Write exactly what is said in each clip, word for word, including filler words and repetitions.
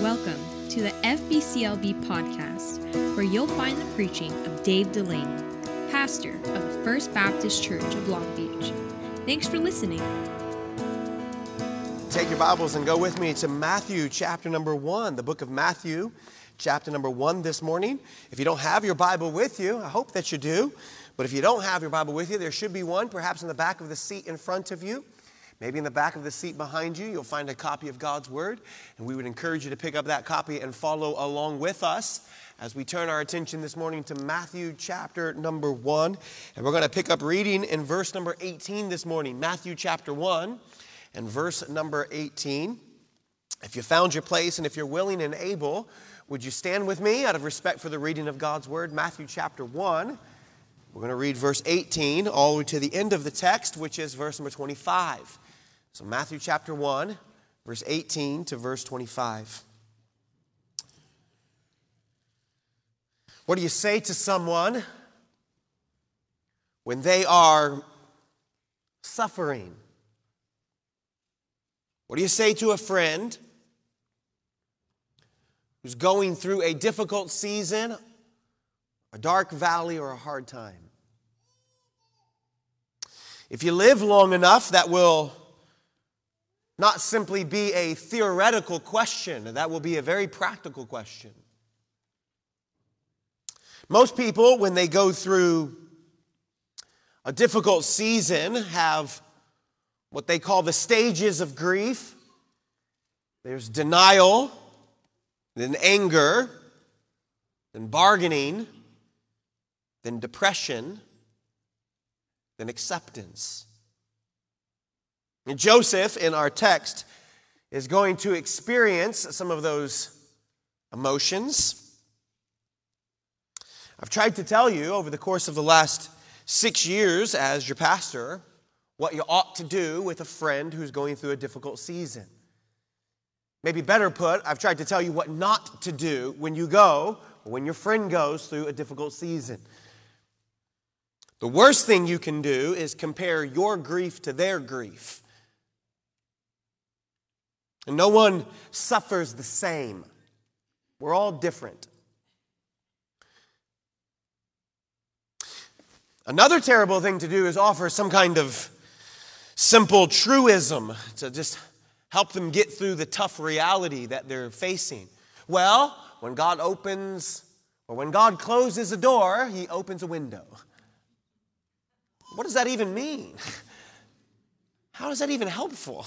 Welcome to the F B C L B podcast, where you'll find the preaching of Dave Delaney, pastor of the First Baptist Church of Long Beach. Thanks for listening. Take your Bibles and go with me to Matthew chapter number one, the book of Matthew chapter number one this morning. If you don't have your Bible with you, I hope that you do. But if you don't have your Bible with you, there should be one perhaps in the back of the seat in front of you. Maybe in the back of the seat behind you, you'll find a copy of God's Word, and we would encourage you to pick up that copy and follow along with us as we turn our attention this morning to Matthew chapter number one. And we're going to pick up reading in verse number eighteen this morning, Matthew chapter one and verse number eighteen. If you found your place and if you're willing and able, would you stand with me out of respect for the reading of God's Word, Matthew chapter one. We're going to read verse eighteen all the way to the end of the text, which is verse number twenty-five. So Matthew chapter one, verse eighteen to verse twenty-five. What do you say to someone when they are suffering? What do you say to a friend who's going through a difficult season, a dark valley, or a hard time? If you live long enough, that will not simply be a theoretical question. That will be a very practical question. Most people, when they go through a difficult season, have what they call the stages of grief. There's denial, then anger, then bargaining, then depression, then acceptance. And Joseph, in our text, is going to experience some of those emotions. I've tried to tell you over the course of the last six years as your pastor what you ought to do with a friend who's going through a difficult season. Maybe better put, I've tried to tell you what not to do when you go or when your friend goes through a difficult season. The worst thing you can do is compare your grief to their grief. And no one suffers the same. We're all different. Another terrible thing to do is offer some kind of simple truism to just help them get through the tough reality that they're facing. Well, when God opens, or when God closes a door, He opens a window. What does that even mean? How is that even helpful?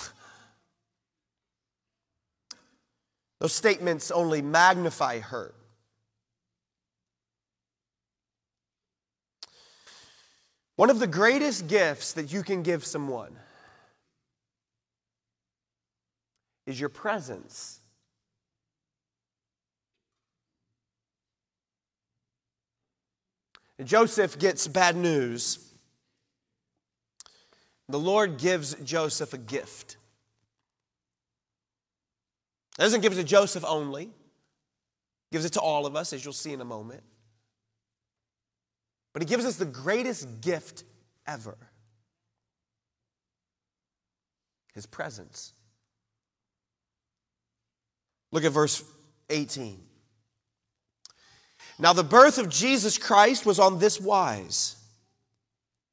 Those statements only magnify hurt. One of the greatest gifts that you can give someone is your presence. Joseph gets bad news. The Lord gives Joseph a gift. He doesn't give it to Joseph only. He gives it to all of us, as you'll see in a moment. But He gives us the greatest gift ever. His presence. Look at verse eighteen. Now the birth of Jesus Christ was on this wise.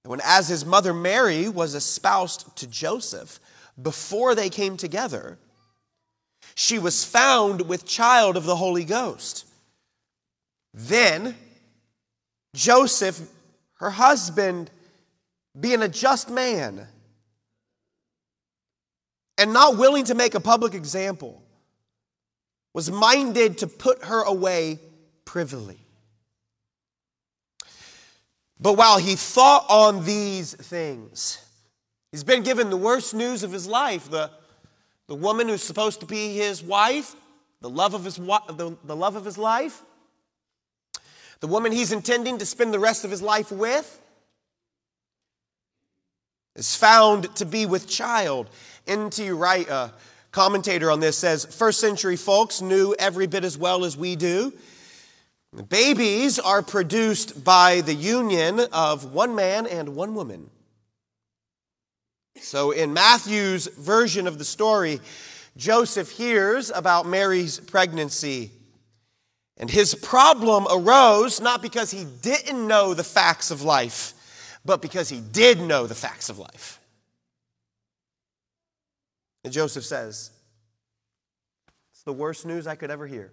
When as his mother Mary was espoused to Joseph, before they came together, she was found with child of the Holy Ghost. Then Joseph, her husband, being a just man, and not willing to make a public example, was minded to put her away privily. But while he thought on these things, he's been given the worst news of his life. The, the woman who's supposed to be his wife, the love of his, the, the love of his life, the woman he's intending to spend the rest of his life with, is found to be with child. N. T. Wright, a commentator on this, says, first century folks knew every bit as well as we do. The babies are produced by the union of one man and one woman. So in Matthew's version of the story, Joseph hears about Mary's pregnancy. And his problem arose not because he didn't know the facts of life, but because he did know the facts of life. And Joseph says, it's the worst news I could ever hear.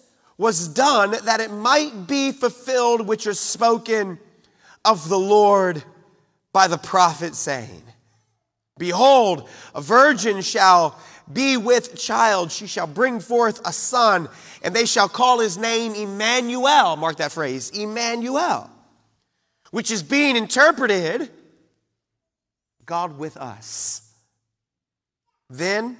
was done that it might be fulfilled which is spoken of the Lord by the prophet, saying, behold, a virgin shall be with child. She shall bring forth a son, and they shall call his name Emmanuel. Mark that phrase, Emmanuel, which is being interpreted, God with us. Then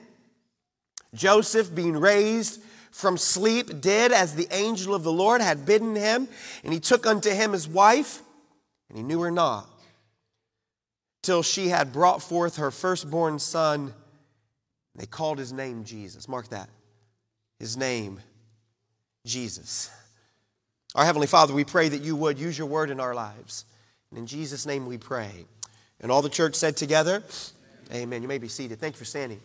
Joseph, being raised from sleep, did as the angel of the Lord had bidden him, and he took unto him his wife, and he knew her not, till she had brought forth her firstborn son. They called his name Jesus. Mark that. His name, Jesus. Our Heavenly Father, we pray that you would use your word in our lives. And in Jesus' name we pray. And all the church said together, amen. Amen. You may be seated. Thank you for standing.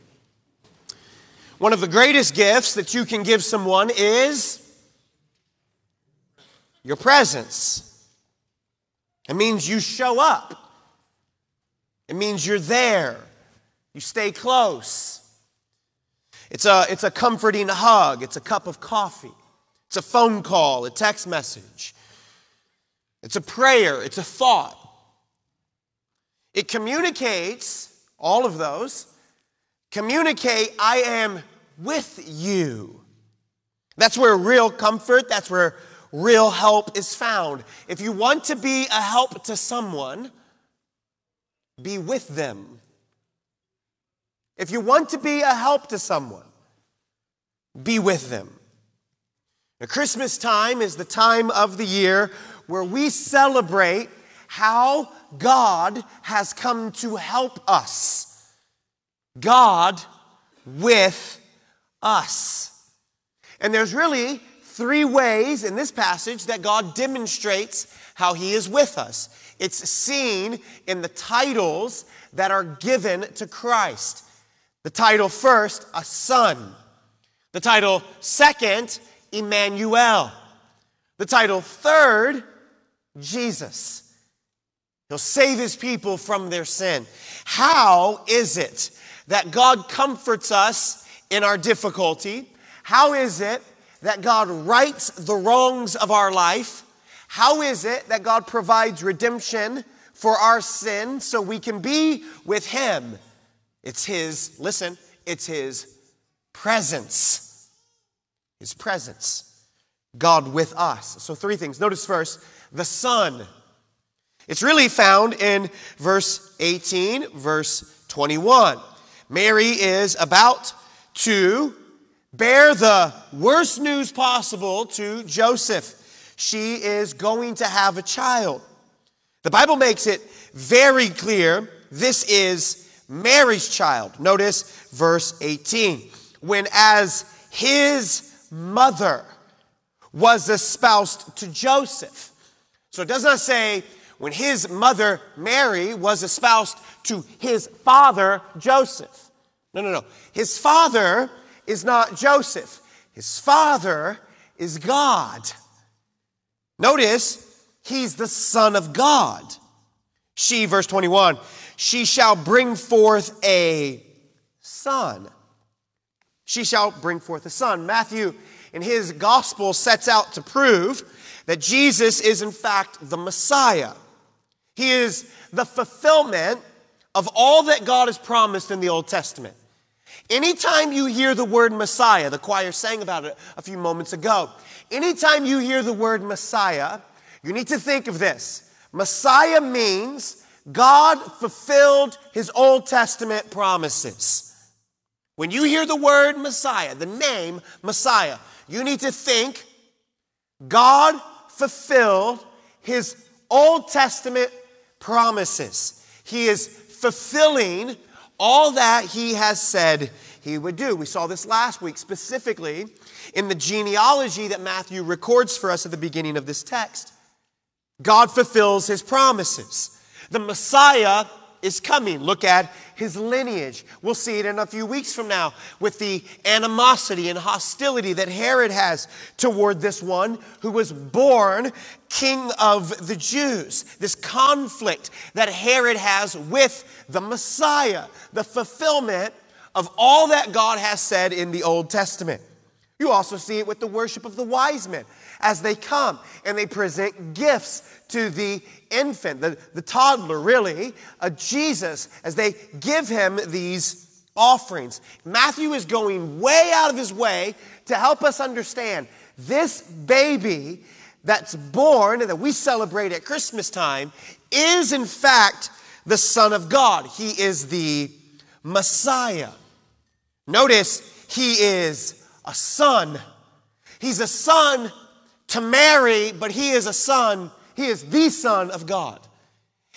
One of the greatest gifts that you can give someone is your presence. It means you show up. It means you're there. You stay close. It's a, it's a comforting hug. It's a cup of coffee. It's a phone call, a text message. It's a prayer. It's a thought. It communicates, all of those, communicate, I am with you. That's where real comfort, that's where real help is found. If you want to be a help to someone, be with them. If you want to be a help to someone, be with them. Now, Christmas time is the time of the year where we celebrate how God has come to help us. God with us. And there's really three ways in this passage that God demonstrates how he is with us. It's seen in the titles that are given to Christ. The title first, a son. The title second, Emmanuel. The title third, Jesus. He'll save his people from their sin. How is it that God comforts us in our difficulty? How is it that God rights the wrongs of our life? How is it that God provides redemption for our sin so we can be with him? It's his, listen, it's his presence. His presence. God with us. So three things. Notice first, the Son. It's really found in verse eighteen, verse twenty-one. Mary is about to bear the worst news possible to Joseph. She is going to have a child. The Bible makes it very clear this is Mary's child. Notice verse eighteen. When as his mother was espoused to Joseph. So it does not say when his mother Mary was espoused to his father Joseph. No, no, no. His father is not Joseph. His father is God. Notice, he's the Son of God. She, verse twenty-one, she shall bring forth a son. She shall bring forth a son. Matthew, in his gospel, sets out to prove that Jesus is, in fact, the Messiah. He is the fulfillment of all that God has promised in the Old Testament. Anytime you hear the word Messiah, the choir sang about it a few moments ago. Anytime you hear the word Messiah, you need to think of this. Messiah means God fulfilled his Old Testament promises. When you hear the word Messiah, the name Messiah, you need to think God fulfilled his Old Testament promises. He is fulfilling all that he has said he would do. We saw this last week, specifically in the genealogy that Matthew records for us at the beginning of this text. God fulfills his promises. The Messiah is coming. Look at his lineage. We'll see it in a few weeks from now with the animosity and hostility that Herod has toward this one who was born king of the Jews. This conflict that Herod has with the Messiah, the fulfillment of all that God has said in the Old Testament. You also see it with the worship of the wise men as they come and they present gifts to the infant, the, the toddler, really, uh, Jesus, as they give him these offerings. Matthew is going way out of his way to help us understand this baby that's born and that we celebrate at Christmas time is, in fact, the Son of God. He is the Messiah. Notice, he is a son. He's a son to Mary, but he is a son. He is the Son of God.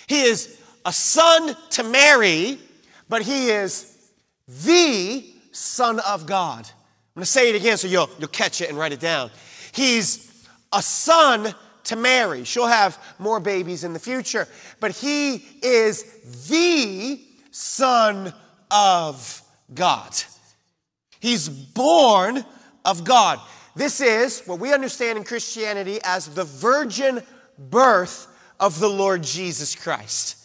He is a son to Mary, but he is the Son of God. I'm going to say it again so you'll, you'll catch it and write it down. He's a son to Mary. She'll have more babies in the future, but he is the Son of God. He's born of God. This is what we understand in Christianity as the virgin birth of the Lord Jesus Christ.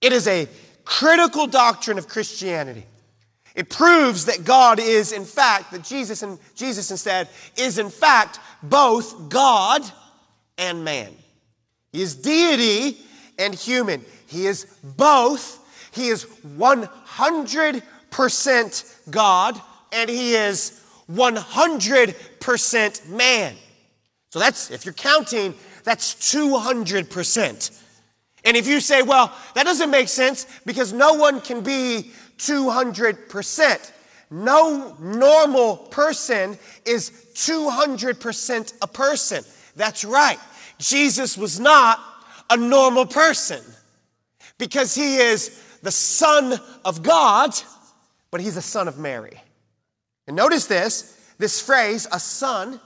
It is a critical doctrine of Christianity. It proves that God is in fact, that Jesus and Jesus instead is in fact both God and man. He is deity and human. He is both. He is one hundred percent God. And he is one hundred percent man. So that's, if you're counting, that's two hundred percent. And if you say, well, that doesn't make sense because no one can be two hundred percent. No normal person is two hundred percent a person. That's right. Jesus was not a normal person because he is the Son of God, but he's the son of Mary. And notice this, this phrase, a son,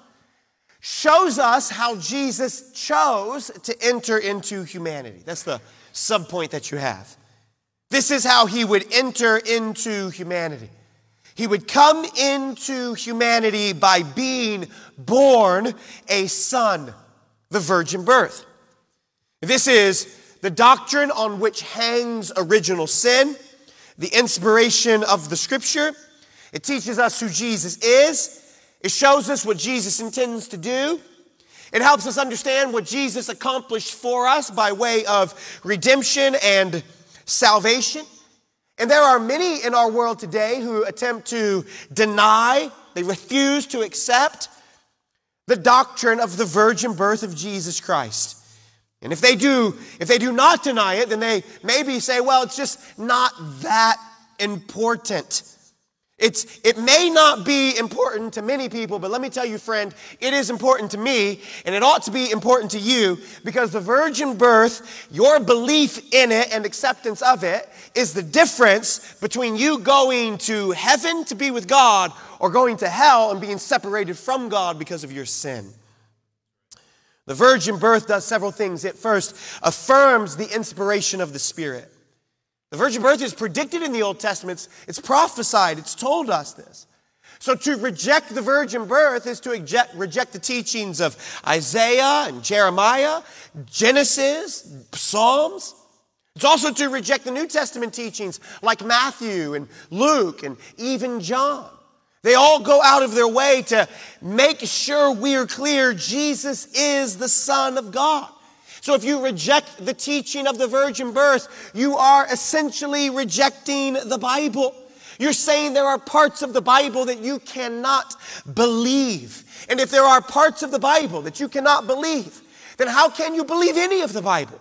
shows us how Jesus chose to enter into humanity. That's the subpoint that you have. This is how he would enter into humanity. He would come into humanity by being born a son, the virgin birth. This is the doctrine on which hangs original sin, the inspiration of the scripture. It teaches us who Jesus is. It shows us what Jesus intends to do. It helps us understand what Jesus accomplished for us by way of redemption and salvation. And there are many in our world today who attempt to deny, they refuse to accept the doctrine of the virgin birth of Jesus Christ. And if they do, if they do not deny it, then they maybe say, well, it's just not that important. It's, it may not be important to many people, but let me tell you, friend, it is important to me, and it ought to be important to you, because the virgin birth, your belief in it and acceptance of it, is the difference between you going to heaven to be with God or going to hell and being separated from God because of your sin. The virgin birth does several things. It first affirms the inspiration of the Spirit. The virgin birth is predicted in the Old Testament. It's, it's prophesied. It's told us this. So to reject the virgin birth is to reject, reject the teachings of Isaiah and Jeremiah, Genesis, Psalms. It's also to reject the New Testament teachings like Matthew and Luke and even John. They all go out of their way to make sure we're clear Jesus is the Son of God. So if you reject the teaching of the virgin birth, you are essentially rejecting the Bible. You're saying there are parts of the Bible that you cannot believe. And if there are parts of the Bible that you cannot believe, then how can you believe any of the Bible?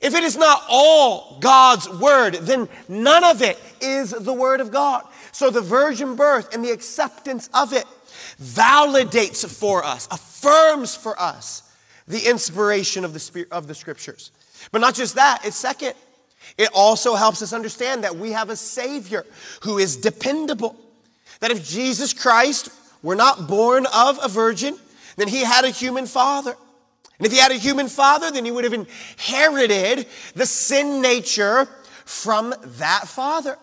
If it is not all God's word, then none of it is the word of God. So the virgin birth and the acceptance of it validates for us, affirms for us the inspiration of the spirit of the scriptures. But not just that, it's second. It also helps us understand that we have a Savior who is dependable. That if Jesus Christ were not born of a virgin, then he had a human father. And if he had a human father, then he would have inherited the sin nature from that father.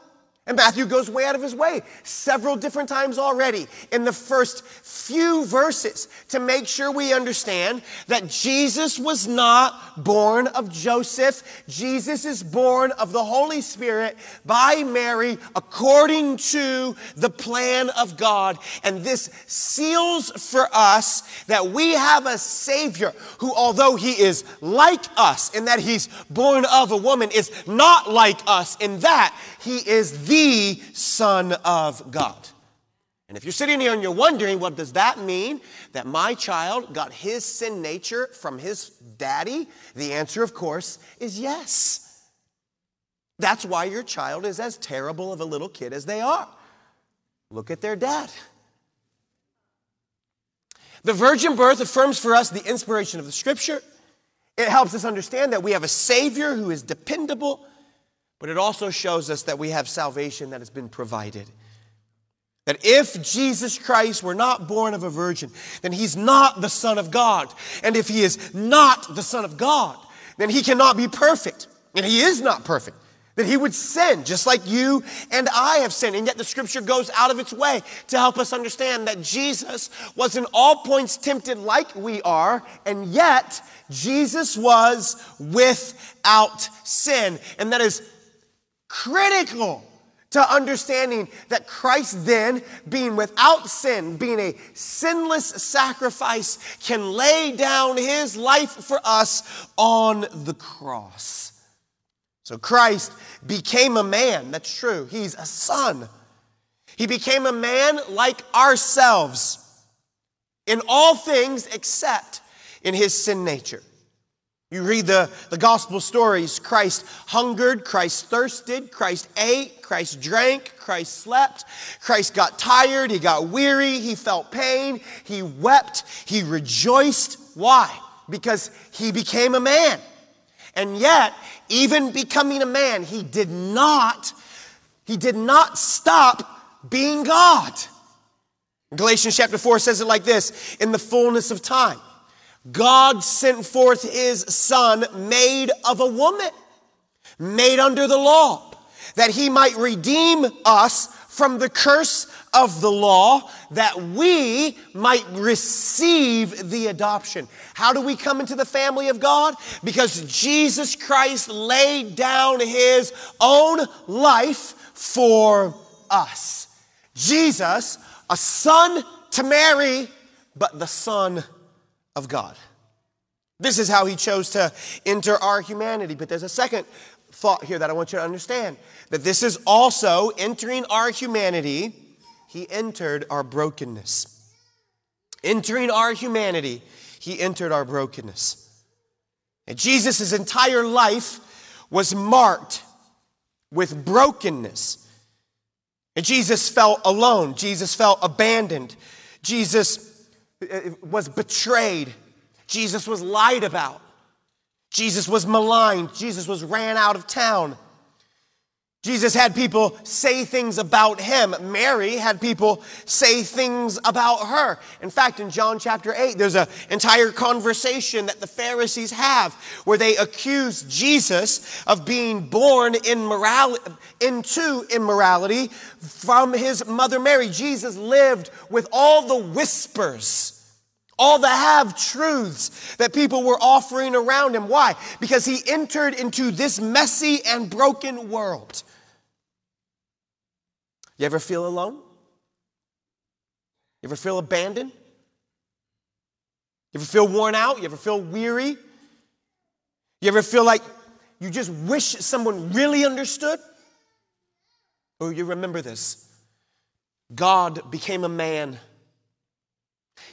And Matthew goes way out of his way several different times already in the first few verses to make sure we understand that Jesus was not born of Joseph. Jesus is born of the Holy Spirit by Mary according to the plan of God. And this seals for us that we have a Savior who, although he is like us in that he's born of a woman, is not like us in that he is the The Son of God. And if you're sitting here and you're wondering, what does that mean? That my child got his sin nature from his daddy? The answer, of course, is yes. That's why your child is as terrible of a little kid as they are. Look at their dad. The virgin birth affirms for us the inspiration of the scripture. It helps us understand that we have a Savior who is dependable. But it also shows us that we have salvation that has been provided. That if Jesus Christ were not born of a virgin, then he's not the Son of God. And if he is not the Son of God, then he cannot be perfect. And he is not perfect. That he would sin just like you and I have sinned. And yet the scripture goes out of its way to help us understand that Jesus was in all points tempted like we are, and yet Jesus was without sin. And that is critical to understanding that Christ then, being without sin, being a sinless sacrifice, can lay down his life for us on the cross. So Christ became a man. That's true. He's a son. He became a man like ourselves in all things except in his sin nature. You read the, the gospel stories, Christ hungered, Christ thirsted, Christ ate, Christ drank, Christ slept, Christ got tired, he got weary, he felt pain, he wept, he rejoiced. Why? Because he became a man. And yet, even becoming a man, he did not, he did not stop being God. Galatians chapter four says it like this: in the fullness of time, God sent forth his son, made of a woman, made under the law, that he might redeem us from the curse of the law, that we might receive the adoption. How do we come into the family of God? Because Jesus Christ laid down his own life for us. Jesus, a son to Mary, but the Son of God. This is how he chose to enter our humanity. But there's a second thought here that I want you to understand, that this is also entering our humanity. He entered our brokenness. Entering our humanity, he entered our brokenness. And Jesus' entire life was marked with brokenness. And Jesus felt alone. Jesus felt abandoned. Jesus was betrayed. Jesus was lied about. Jesus was maligned. Jesus was ran out of town. Jesus had people say things about him. Mary had people say things about her. In fact, in John chapter eight, there's an entire conversation that the Pharisees have where they accuse Jesus of being born in morality, into immorality from his mother Mary. Jesus lived with all the whispers, all the have-truths that people were offering around him. Why? Because he entered into this messy and broken world. You ever feel alone? You ever feel abandoned? You ever feel worn out? You ever feel weary? You ever feel like you just wish someone really understood? Oh, you remember this. God became a man.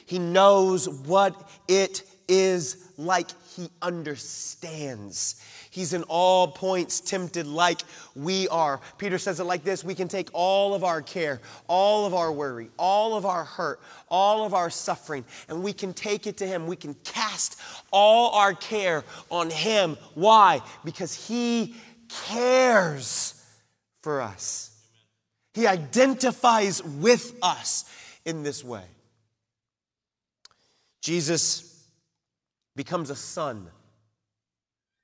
He knows what it is like. He understands. He's in all points tempted like we are. Peter says it like this: we can take all of our care, all of our worry, all of our hurt, all of our suffering, and we can take it to him. We can cast all our care on him. Why? Because he cares for us. He identifies with us in this way. Jesus becomes a son.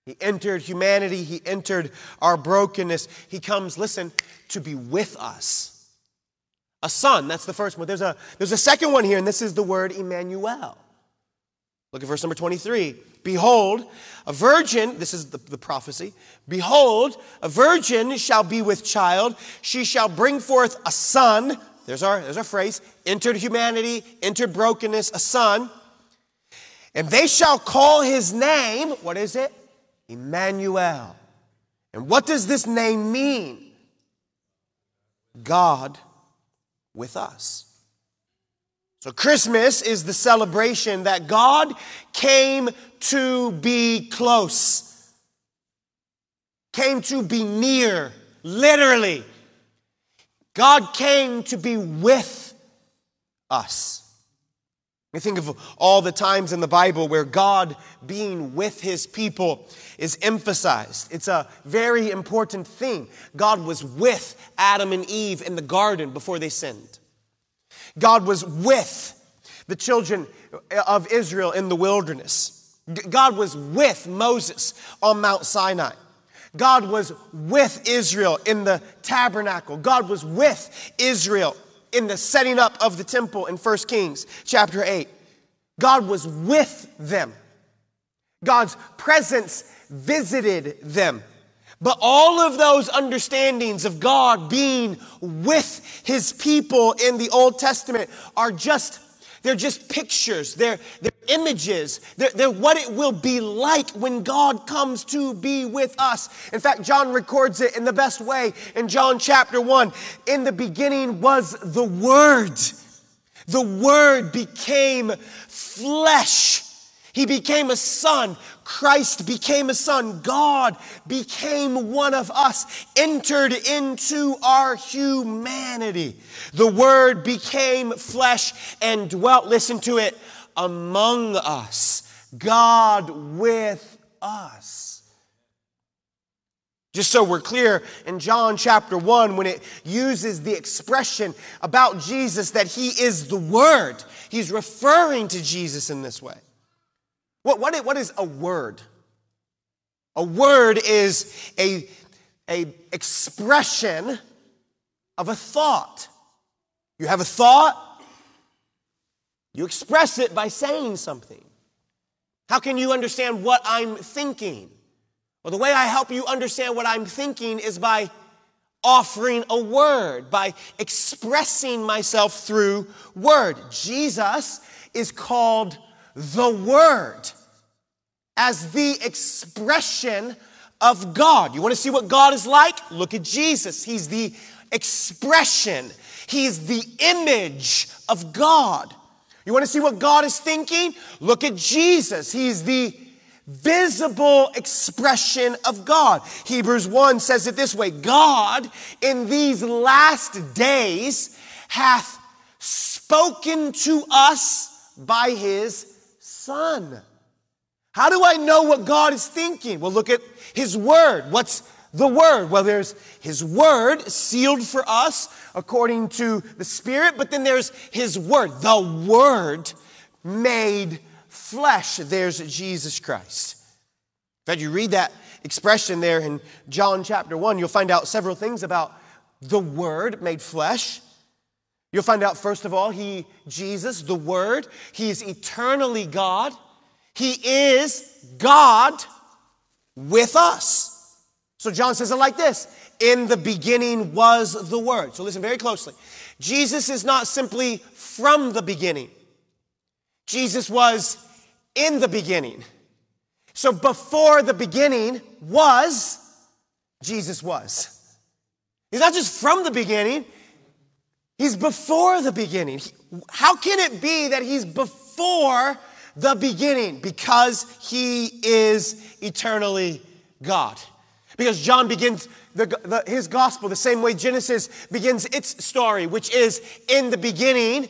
He entered humanity. He entered our brokenness. He comes, listen, to be with us. A son, that's the first one. There's a, there's a second one here, and this is the word Emmanuel. Look at verse number twenty-three. Behold, a virgin, this is the, the prophecy. Behold, a virgin shall be with child. She shall bring forth a son. There's our, there's our phrase. Entered humanity, entered brokenness, a son. And they shall call his name, what is it? Emmanuel. And what does this name mean? God with us. So Christmas is the celebration that God came to be close, came to be near, literally. God came to be with us. We think of all the times in the Bible where God being with his people is emphasized. It's a very important thing. God was with Adam and Eve in the garden before they sinned. God was with the children of Israel in the wilderness. God was with Moses on Mount Sinai. God was with Israel in the tabernacle. God was with Israel in the setting up of the temple in First Kings chapter eight. God was with them. God's presence visited them. But all of those understandings of God being with his people in the Old Testament are just, they're just pictures. They're, they're images. They're, they're what it will be like when God comes to be with us. In fact, John records it in the best way in John chapter one. In the beginning was the Word. The Word became flesh. He became a son. Christ became a son. God became one of us, entered into our humanity. The Word became flesh and dwelt, listen to it, among us. God with us. Just so we're clear, in John chapter one, when it uses the expression about Jesus that he is the Word, he's referring to Jesus in this way. What, what, what is a word? A word is a, a expression of a thought. You have a thought, you express it by saying something. How can you understand what I'm thinking? Well, the way I help you understand what I'm thinking is by offering a word, by expressing myself through word. Jesus is called the Word as the expression of God. You want to see what God is like? Look at Jesus. He's the expression. He's the image of God. You want to see what God is thinking? Look at Jesus. He's the visible expression of God. Hebrews one says it this way: God in these last days hath spoken to us by his Son. How do I know what God is thinking? Well, look at his Word. What's the Word? Well, there's his Word sealed for us according to the Spirit, but then there's his Word, the Word made flesh. There's Jesus Christ. In fact, you read that expression there in John chapter one, you'll find out several things about the Word made flesh. You'll find out, first of all, he, Jesus, the Word, he is eternally God. He is God with us. So John says it like this: in the beginning was the Word. So listen very closely. Jesus is not simply from the beginning. Jesus was in the beginning. So before the beginning was, Jesus was. He's not just from the beginning. He's before the beginning. How can it be that he's before the beginning? Because he is eternally God. Because John begins the, the, his gospel the same way Genesis begins its story, which is in the beginning,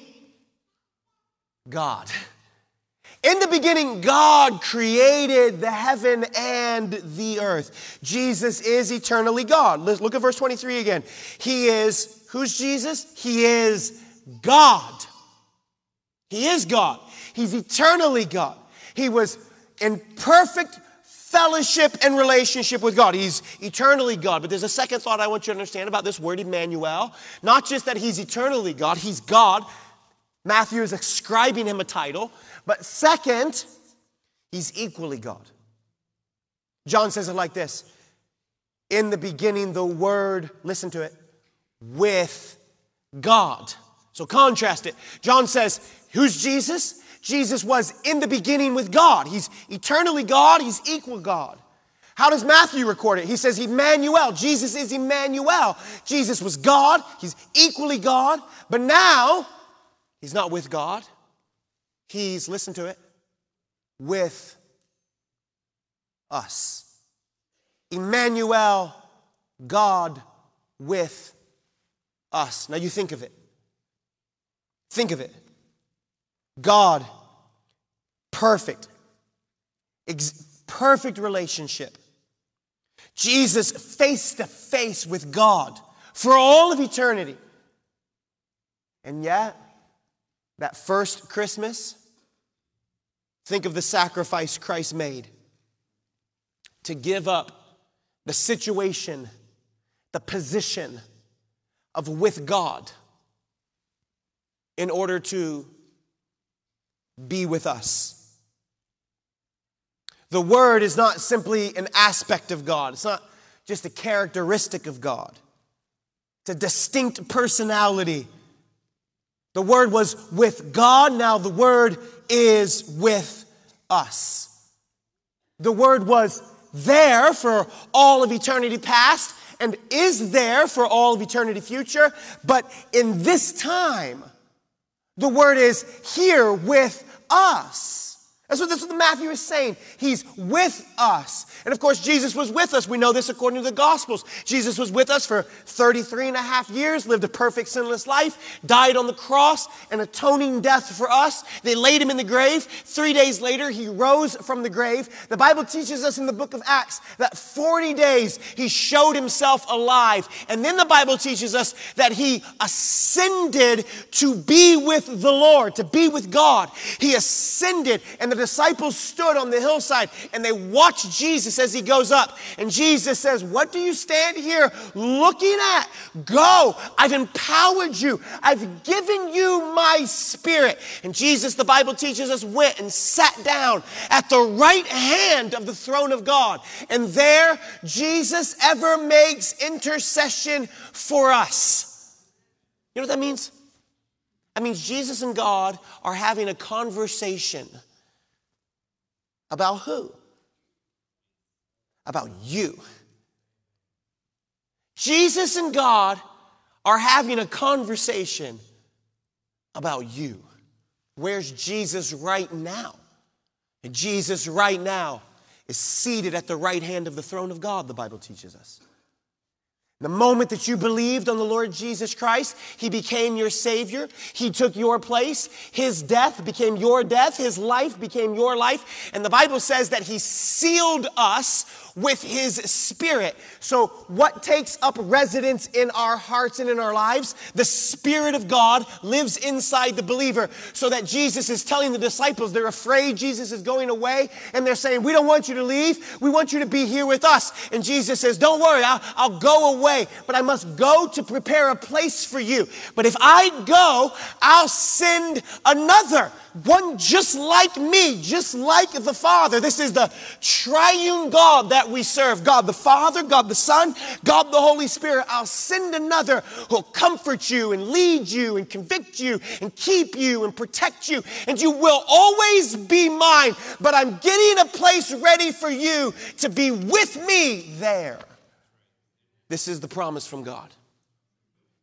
God. In the beginning, God created the heaven and the earth. Jesus is eternally God. Let's look at verse twenty-three again. He is, who's Jesus? He is God. He is God. He's eternally God. He was in perfect fellowship and relationship with God. He's eternally God. But there's a second thought I want you to understand about this word Emmanuel. Not just that he's eternally God, he's God. Matthew is ascribing him a title. But second, he's equally God. John says it like this. In the beginning, the Word, listen to it, with God. So contrast it. John says, who's Jesus? Jesus was in the beginning with God. He's eternally God. He's equal God. How does Matthew record it? He says, Emmanuel. Jesus is Emmanuel. Jesus was God. He's equally God. But now, he's not with God. He's, listen to it, with us. Emmanuel, God with us. Now you think of it. Think of it. God, perfect, ex- perfect relationship. Jesus face to face with God for all of eternity. And yet, that first Christmas, think of the sacrifice Christ made to give up the situation, the position of with God in order to be with us. The Word is not simply an aspect of God. It's not just a characteristic of God. It's a distinct personality. The Word was with God. Now the Word is with us. The Word was there for all of eternity past and is there for all of eternity future. But in this time, the Word is here with us. That's what, that's what Matthew is saying. He's with us. And of course, Jesus was with us. We know this according to the Gospels. Jesus was with us for thirty-three and a half years, lived a perfect sinless life, died on the cross, an atoning death for us. They laid him in the grave. Three days later, he rose from the grave. The Bible teaches us in the book of Acts that forty days he showed himself alive. And then the Bible teaches us that he ascended to be with the Lord, to be with God. He ascended, and the disciples stood on the hillside and they watched Jesus as he goes up. And Jesus says, what do you stand here looking at? Go. I've empowered you. I've given you my Spirit. And Jesus, the Bible teaches us, went and sat down at the right hand of the throne of God. And there, Jesus ever makes intercession for us. You know what that means? That means Jesus and God are having a conversation. About who? About you. Jesus and God are having a conversation about you. Where's Jesus right now? And Jesus right now is seated at the right hand of the throne of God, the Bible teaches us. The moment that you believed on the Lord Jesus Christ, he became your Savior. He took your place. His death became your death. His life became your life. And the Bible says that he sealed us with his Spirit. So what takes up residence in our hearts and in our lives? The Spirit of God lives inside the believer. So that Jesus is telling the disciples, they're afraid Jesus is going away. And they're saying, we don't want you to leave. We want you to be here with us. And Jesus says, don't worry, I'll, I'll go away. But I must go to prepare a place for you. But if I go, I'll send another, one just like me, just like the Father. This is the triune God that we serve. God the Father, God the Son, God the Holy Spirit. I'll send another who'll comfort you and lead you and convict you and keep you and protect you. And you will always be mine. But I'm getting a place ready for you to be with me there. This is the promise from God,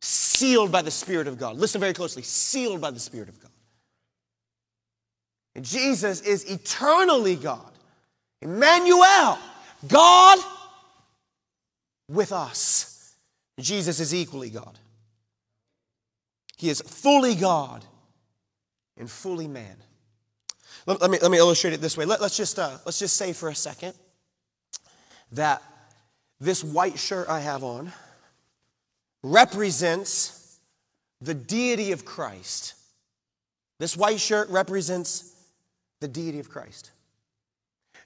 sealed by the Spirit of God. Listen very closely, sealed by the Spirit of God. And Jesus is eternally God. Emmanuel, God with us. Jesus is equally God. He is fully God and fully man. Let, let me let me illustrate it this way. Let, let's just uh, let's just say for a second that this white shirt I have on represents the deity of Christ. This white shirt represents the deity of Christ.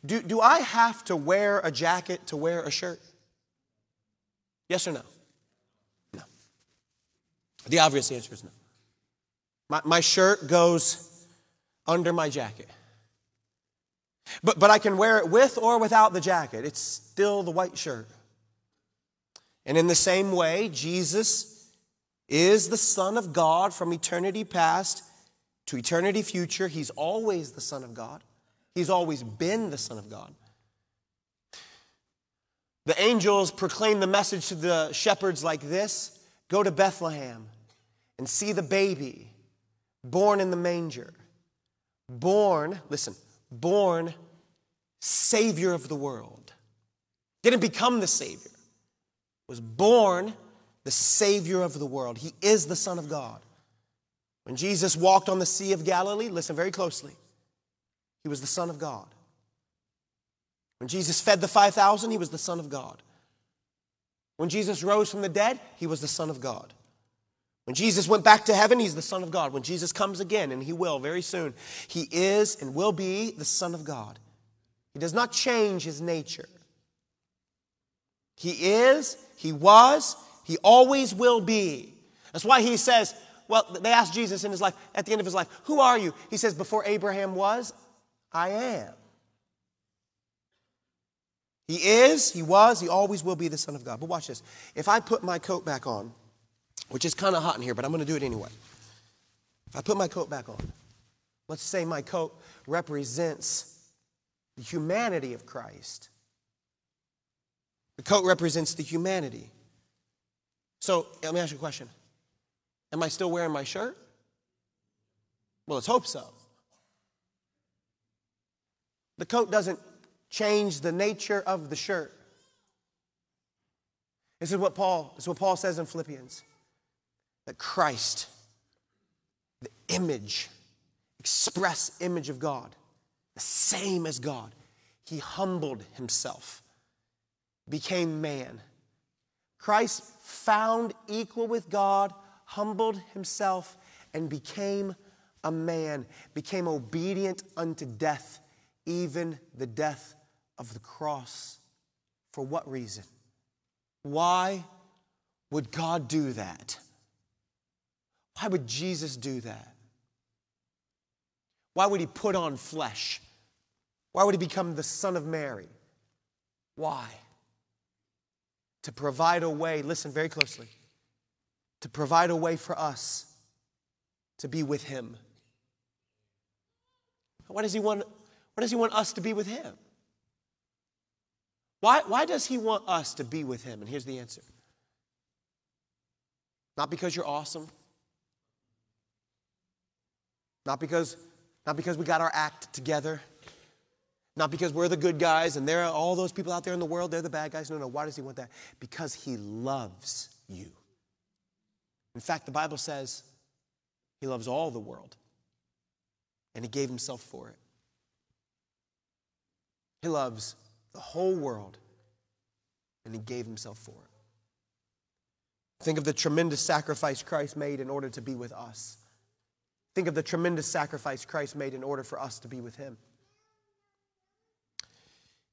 Do, do I have to wear a jacket to wear a shirt? Yes or no? No. The obvious answer is no. My, my shirt goes under my jacket. But, but I can wear it with or without the jacket. It's still the white shirt. And in the same way, Jesus is the Son of God from eternity past to eternity future. He's always the Son of God. He's always been the Son of God. The angels proclaim the message to the shepherds like this: go to Bethlehem and see the baby born in the manger. Born, listen, born Savior of the world. Didn't become the Savior. Was born the Savior of the world. He is the Son of God. When Jesus walked on the Sea of Galilee, listen very closely, he was the Son of God. When Jesus fed the five thousand, he was the Son of God. When Jesus rose from the dead, he was the Son of God. When Jesus went back to heaven, he's the Son of God. When Jesus comes again, and he will very soon, he is and will be the Son of God. He does not change his nature. He is, he was, he always will be. That's why he says, well, they asked Jesus in his life, at the end of his life, who are you? He says, before Abraham was, I am. He is, he was, he always will be the Son of God. But watch this. If I put my coat back on, which is kind of hot in here, but I'm going to do it anyway. If I put my coat back on, let's say my coat represents the humanity of Christ. The coat represents the humanity. So let me ask you a question. Am I still wearing my shirt? Well, let's hope so. The coat doesn't change the nature of the shirt. This is what Paul, this is what Paul says in Philippians, that Christ, the image, express image of God, the same as God, he humbled himself, became man. Christ, found equal with God, humbled himself and became a man, became obedient unto death, even the death of the cross. For what reason? Why would God do that? Why would Jesus do that? Why would he put on flesh? Why would he become the Son of Mary? Why? To provide a way, listen very closely, to provide a way for us to be with him. Why does he want, why does he want us to be with him? Why, why does he want us to be with him? And here's the answer. Not because you're awesome. Not because, not because we got our act together. Not because we're the good guys and there are all those people out there in the world, they're the bad guys. No, no, why does he want that? Because he loves you. In fact, the Bible says he loves all the world, and he gave himself for it. He loves the whole world, and he gave himself for it. Think of the tremendous sacrifice Christ made in order to be with us. Think of the tremendous sacrifice Christ made in order for us to be with him.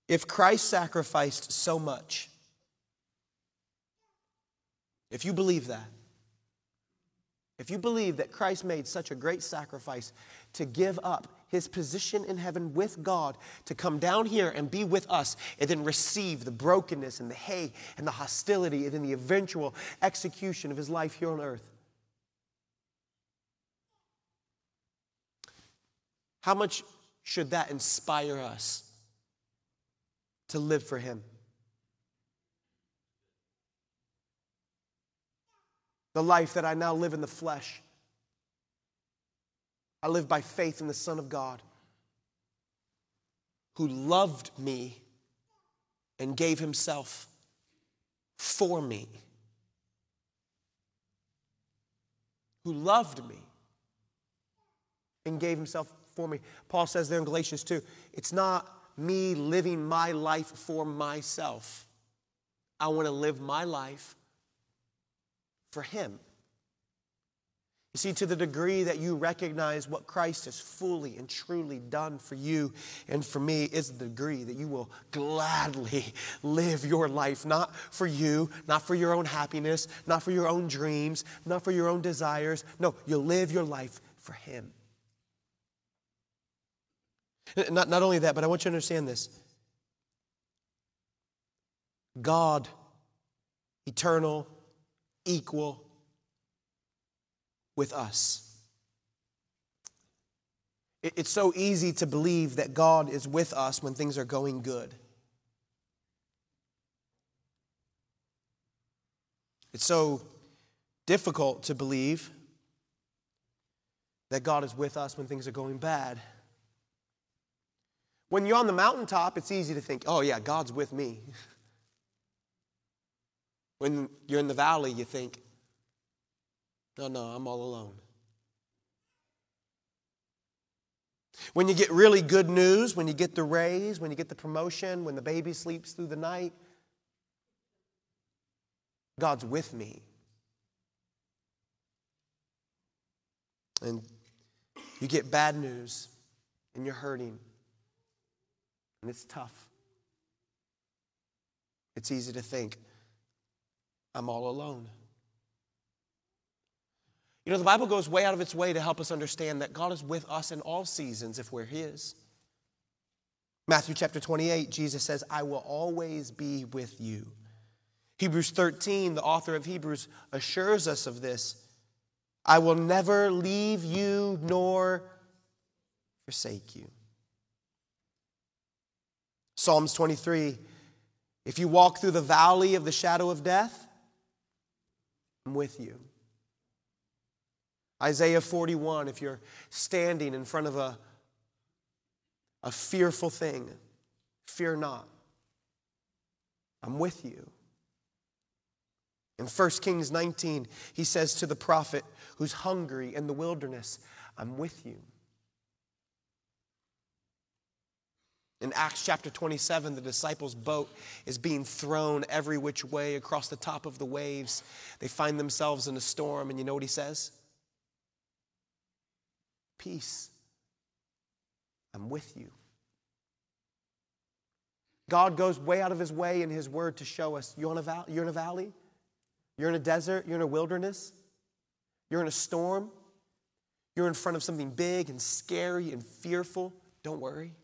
If Christ sacrificed so much, if you believe that, if you believe that Christ made such a great sacrifice to give up his position in heaven with God, to come down here and be with us, and then receive the brokenness and the hate and the hostility and then the eventual execution of his life here on earth, how much should that inspire us to live for him? The life that I now live in the flesh, I live by faith in the Son of God, who loved me and gave himself for me, who loved me and gave himself for me. Paul says there in Galatians two, it's not me living my life for myself. I want to live my life for him. You see, to the degree that you recognize what Christ has fully and truly done for you and for me is the degree that you will gladly live your life, not for you, not for your own happiness, not for your own dreams, not for your own desires. No, you'll live your life for him. Not, not only that, but I want you to understand this. God, eternal, equal with us. It, it's so easy to believe that God is with us when things are going good. It's so difficult to believe that God is with us when things are going bad. When you're on the mountaintop, it's easy to think, oh yeah, God's with me. When you're in the valley, you think, no, no, I'm all alone. When you get really good news, when you get the raise, when you get the promotion, when the baby sleeps through the night, God's with me. And you get bad news and you're hurting. And it's tough. It's easy to think, I'm all alone. You know, the Bible goes way out of its way to help us understand that God is with us in all seasons if we're his. Matthew chapter twenty-eight, Jesus says, I will always be with you. Hebrews thirteen, the author of Hebrews assures us of this. I will never leave you nor forsake you. Psalms twenty-three, if you walk through the valley of the shadow of death, I'm with you. Isaiah forty-one, if you're standing in front of a, a fearful thing, fear not. I'm with you. In First Kings nineteen, he says to the prophet who's hungry in the wilderness, I'm with you. In Acts chapter twenty-seven, the disciples' boat is being thrown every which way across the top of the waves. They find themselves in a storm, and you know what he says? Peace. I'm with you. God goes way out of his way in his word to show us, you're in a valley, you're in a valley, you're in a desert, you're in a wilderness, you're in a storm, you're in front of something big and scary and fearful. Don't worry.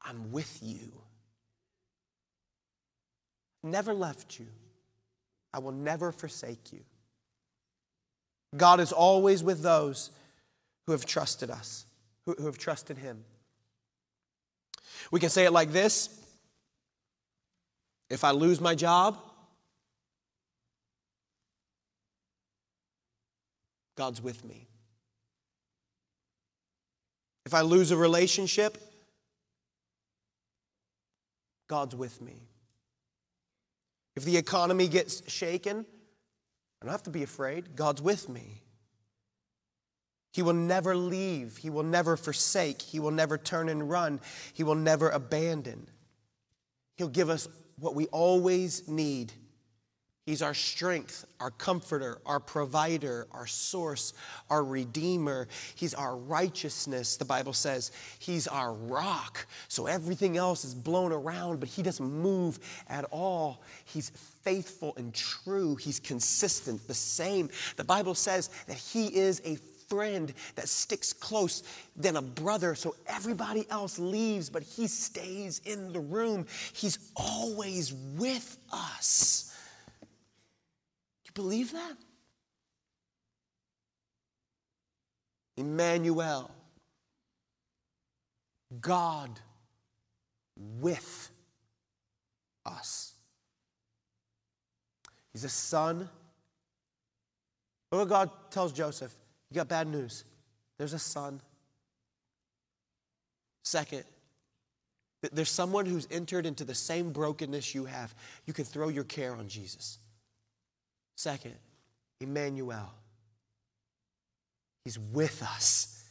I'm with you. Never left you. I will never forsake you. God is always with those who have trusted us, who, who have trusted him. We can say it like this. If I lose my job, God's with me. If I lose a relationship, God's with me. If the economy gets shaken, I don't have to be afraid. God's with me. He will never leave. He will never forsake. He will never turn and run. He will never abandon. He'll give us what we always need. He's our strength, our comforter, our provider, our source, our redeemer. He's our righteousness, the Bible says. He's our rock. So everything else is blown around, but he doesn't move at all. He's faithful and true. He's consistent, the same. The Bible says that he is a friend that sticks close than a brother. So everybody else leaves, but he stays in the room. He's always with us. Believe that? Emmanuel, God with us. He's a son. Look what God tells Joseph. You got bad news. There's a son. Second, There's someone who's entered into the same brokenness you have. You can throw your care on Jesus. Second, Emmanuel. He's with us.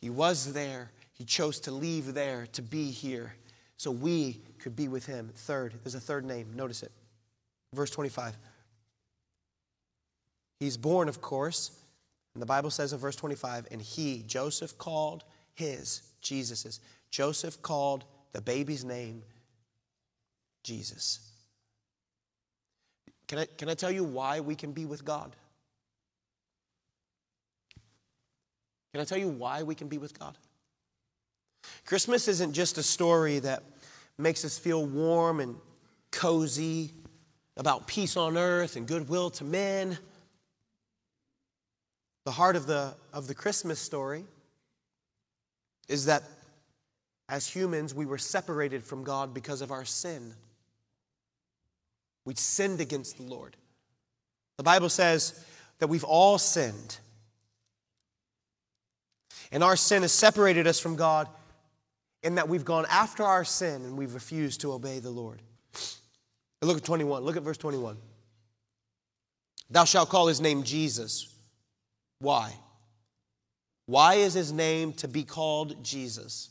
He was there. He chose to leave there to be here so we could be with him. Third, there's a third name. Notice it. Verse twenty-five. He's born, of course. And the Bible says in verse twenty-five, and he, Joseph, called his, Jesus's. Joseph called the baby's name, Jesus. Can I, can I tell you why we can be with God? Can I tell you why we can be with God? Christmas isn't just a story that makes us feel warm and cozy about peace on earth and goodwill to men. The heart of the, of the Christmas story is that as humans, we were separated from God because of our sin. We sinned against the Lord. The Bible says that we've all sinned. And our sin has separated us from God in that we've gone after our sin and we've refused to obey the Lord. And look at twenty-one. Look at verse twenty-one. Thou shalt call his name Jesus. Why? Why is his name to be called Jesus?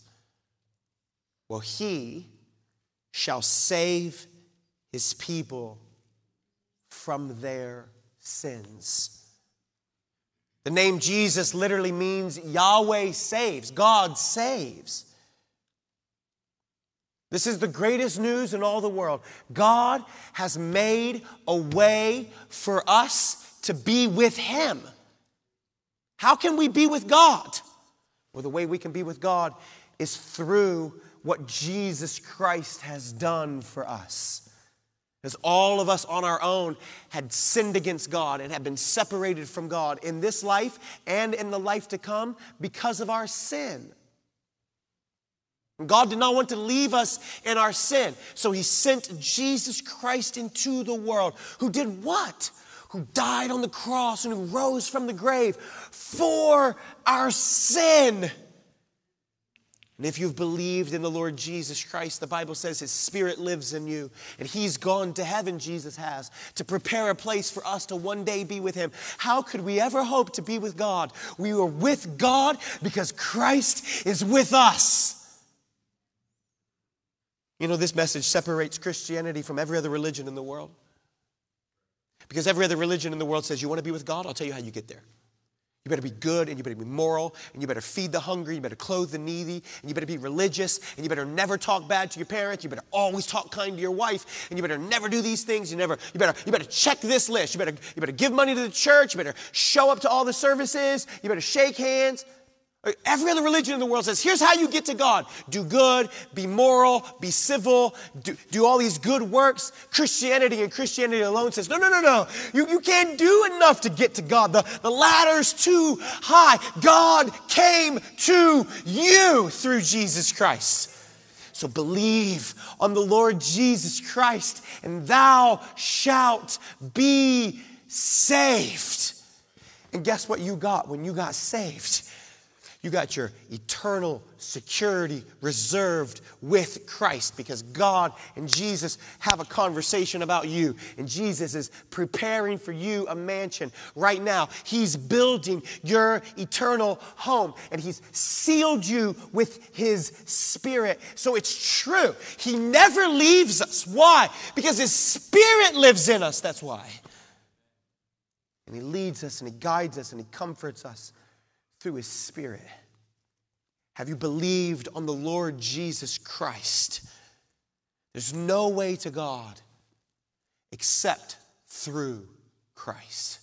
Well, he shall save his people from their sins. The name Jesus literally means Yahweh saves. God saves. This is the greatest news in all the world. God has made a way for us to be with him. How can we be with God? Well, the way we can be with God is through what Jesus Christ has done for us. As all of us on our own had sinned against God and had been separated from God in this life and in the life to come because of our sin. And God did not want to leave us in our sin, so he sent Jesus Christ into the world, who did what? Who died on the cross and who rose from the grave for our sin. And if you've believed in the Lord Jesus Christ, the Bible says his spirit lives in you. And he's gone to heaven, Jesus has, to prepare a place for us to one day be with him. How could we ever hope to be with God? We were with God because Christ is with us. You know, this message separates Christianity from every other religion in the world. Because every other religion in the world says, you want to be with God? I'll tell you how you get there. You better be good, and you better be moral, and you better feed the hungry, you better clothe the needy, and you better be religious, and you better never talk bad to your parents, you better always talk kind to your wife, and you better never do these things, you never, you better, you better check this list, you better, you better give money to the church, you better show up to all the services, you better shake hands. Every other religion in the world says, here's how you get to God. Do good, be moral, be civil, do, do all these good works. Christianity and Christianity alone says, no, no, no, no. You, you can't do enough to get to God. The, the ladder's too high. God came to you through Jesus Christ. So believe on the Lord Jesus Christ, and thou shalt be saved. And guess what you got when you got saved? You got your eternal security reserved with Christ, because God and Jesus have a conversation about you. And Jesus is preparing for you a mansion right now. He's building your eternal home, and he's sealed you with his spirit. So it's true. He never leaves us. Why? Because his spirit lives in us. That's why. And he leads us, and he guides us, and he comforts us through his spirit. Have you believed on the Lord Jesus Christ? There's no way to God except through Christ.